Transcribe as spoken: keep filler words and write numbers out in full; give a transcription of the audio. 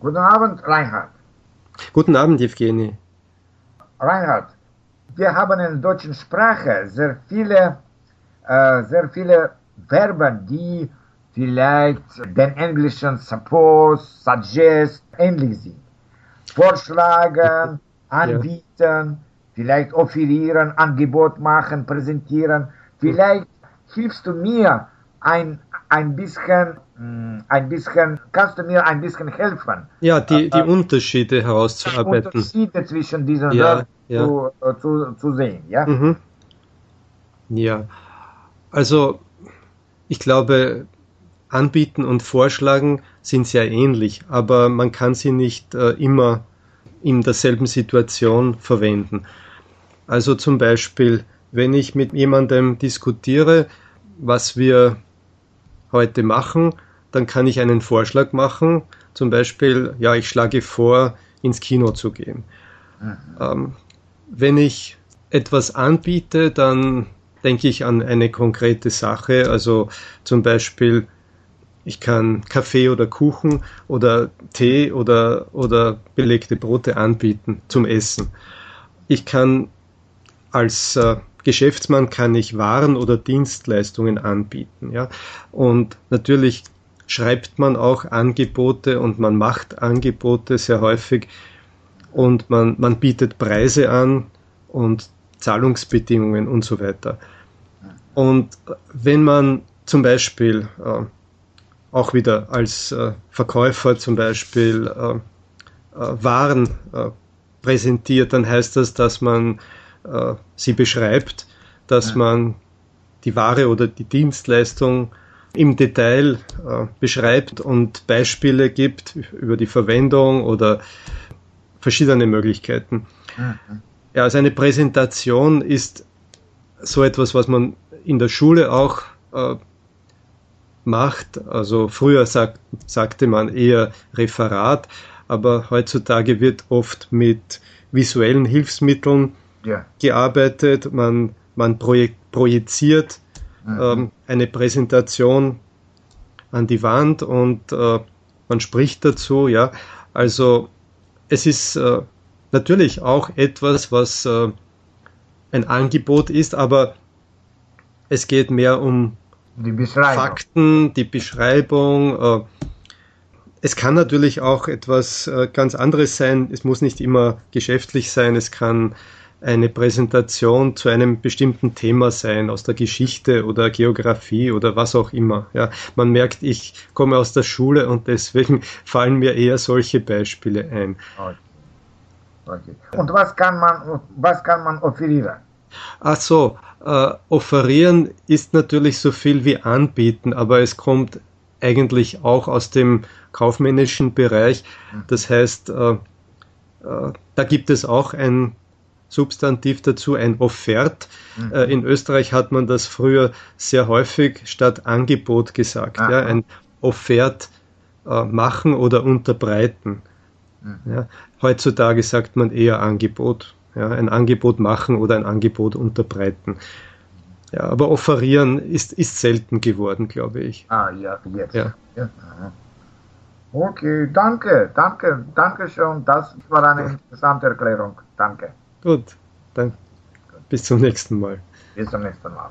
Guten Abend, Reinhard. Guten Abend, Evgeny. Reinhard, wir haben in der deutschen Sprache sehr viele, äh, sehr viele Verben, die vielleicht den englischen suppose, suggest, ähnlich sind. Vorschlagen, anbieten, ja. Vielleicht offerieren, Angebot machen, präsentieren. Vielleicht hilfst du mir ein, ein bisschen, ein bisschen, kannst du mir ein bisschen helfen? Ja, die, die Unterschiede herauszuarbeiten. Die Unterschiede zwischen diesen ja, ja. Zu, zu, zu sehen, ja? Mhm. Ja, also ich glaube, Anbieten und Vorschlagen sind sehr ähnlich, aber man kann sie nicht äh, immer in derselben Situation verwenden. Also zum Beispiel, wenn ich mit jemandem diskutiere, was wir heute machen, dann kann ich einen Vorschlag machen. Zum Beispiel, ja, ich schlage vor, ins Kino zu gehen. Ähm, wenn ich etwas anbiete, dann denke ich an eine konkrete Sache. Also zum Beispiel, ich kann Kaffee oder Kuchen oder Tee oder, oder belegte Brote anbieten zum Essen. Ich kann als äh, Geschäftsmann kann ich Waren oder Dienstleistungen anbieten. Ja? Und natürlich schreibt man auch Angebote und man macht Angebote sehr häufig und man, man bietet Preise an und Zahlungsbedingungen und so weiter. Und wenn man zum Beispiel äh, auch wieder als äh, Verkäufer zum Beispiel äh, äh, Waren äh, präsentiert, dann heißt das, dass man äh, sie beschreibt, dass ja. man die Ware oder die Dienstleistung im Detail äh, beschreibt und Beispiele gibt über die Verwendung oder verschiedene Möglichkeiten. Ja. Ja, also eine Präsentation ist so etwas, was man in der Schule auch äh, macht. Also früher sag, sagte man eher Referat, aber heutzutage wird oft mit visuellen Hilfsmitteln ja. gearbeitet. Man, man projek- projiziert mhm. ähm, eine Präsentation an die Wand und äh, man spricht dazu. Ja, also es ist äh, natürlich auch etwas, was äh, ein Angebot ist, aber es geht mehr um die Beschreibung. Fakten, die Beschreibung. Es kann natürlich auch etwas ganz anderes sein. Es muss nicht immer geschäftlich sein. Es kann eine Präsentation zu einem bestimmten Thema sein, aus der Geschichte oder Geografie oder was auch immer. Ja, man merkt, ich komme aus der Schule und deswegen fallen mir eher solche Beispiele ein. Okay. Okay. Und was kann man, was kann man offerieren? Ach so, äh, offerieren ist natürlich so viel wie anbieten, aber es kommt eigentlich auch aus dem kaufmännischen Bereich. Das heißt, äh, äh, da gibt es auch ein Substantiv dazu, ein Offert. Mhm. Äh, in Österreich hat man das früher sehr häufig statt Angebot gesagt. Ja, ein Offert äh, machen oder unterbreiten. Mhm. Ja, heutzutage sagt man eher Angebot. Ja, ein Angebot machen oder ein Angebot unterbreiten. Ja, aber offerieren ist, ist selten geworden, glaube ich. Ah, ja, jetzt. Ja. Ja. Okay, danke, danke, danke schön. Das war eine interessante Erklärung. Danke. Gut, dann bis zum nächsten Mal. Bis zum nächsten Mal.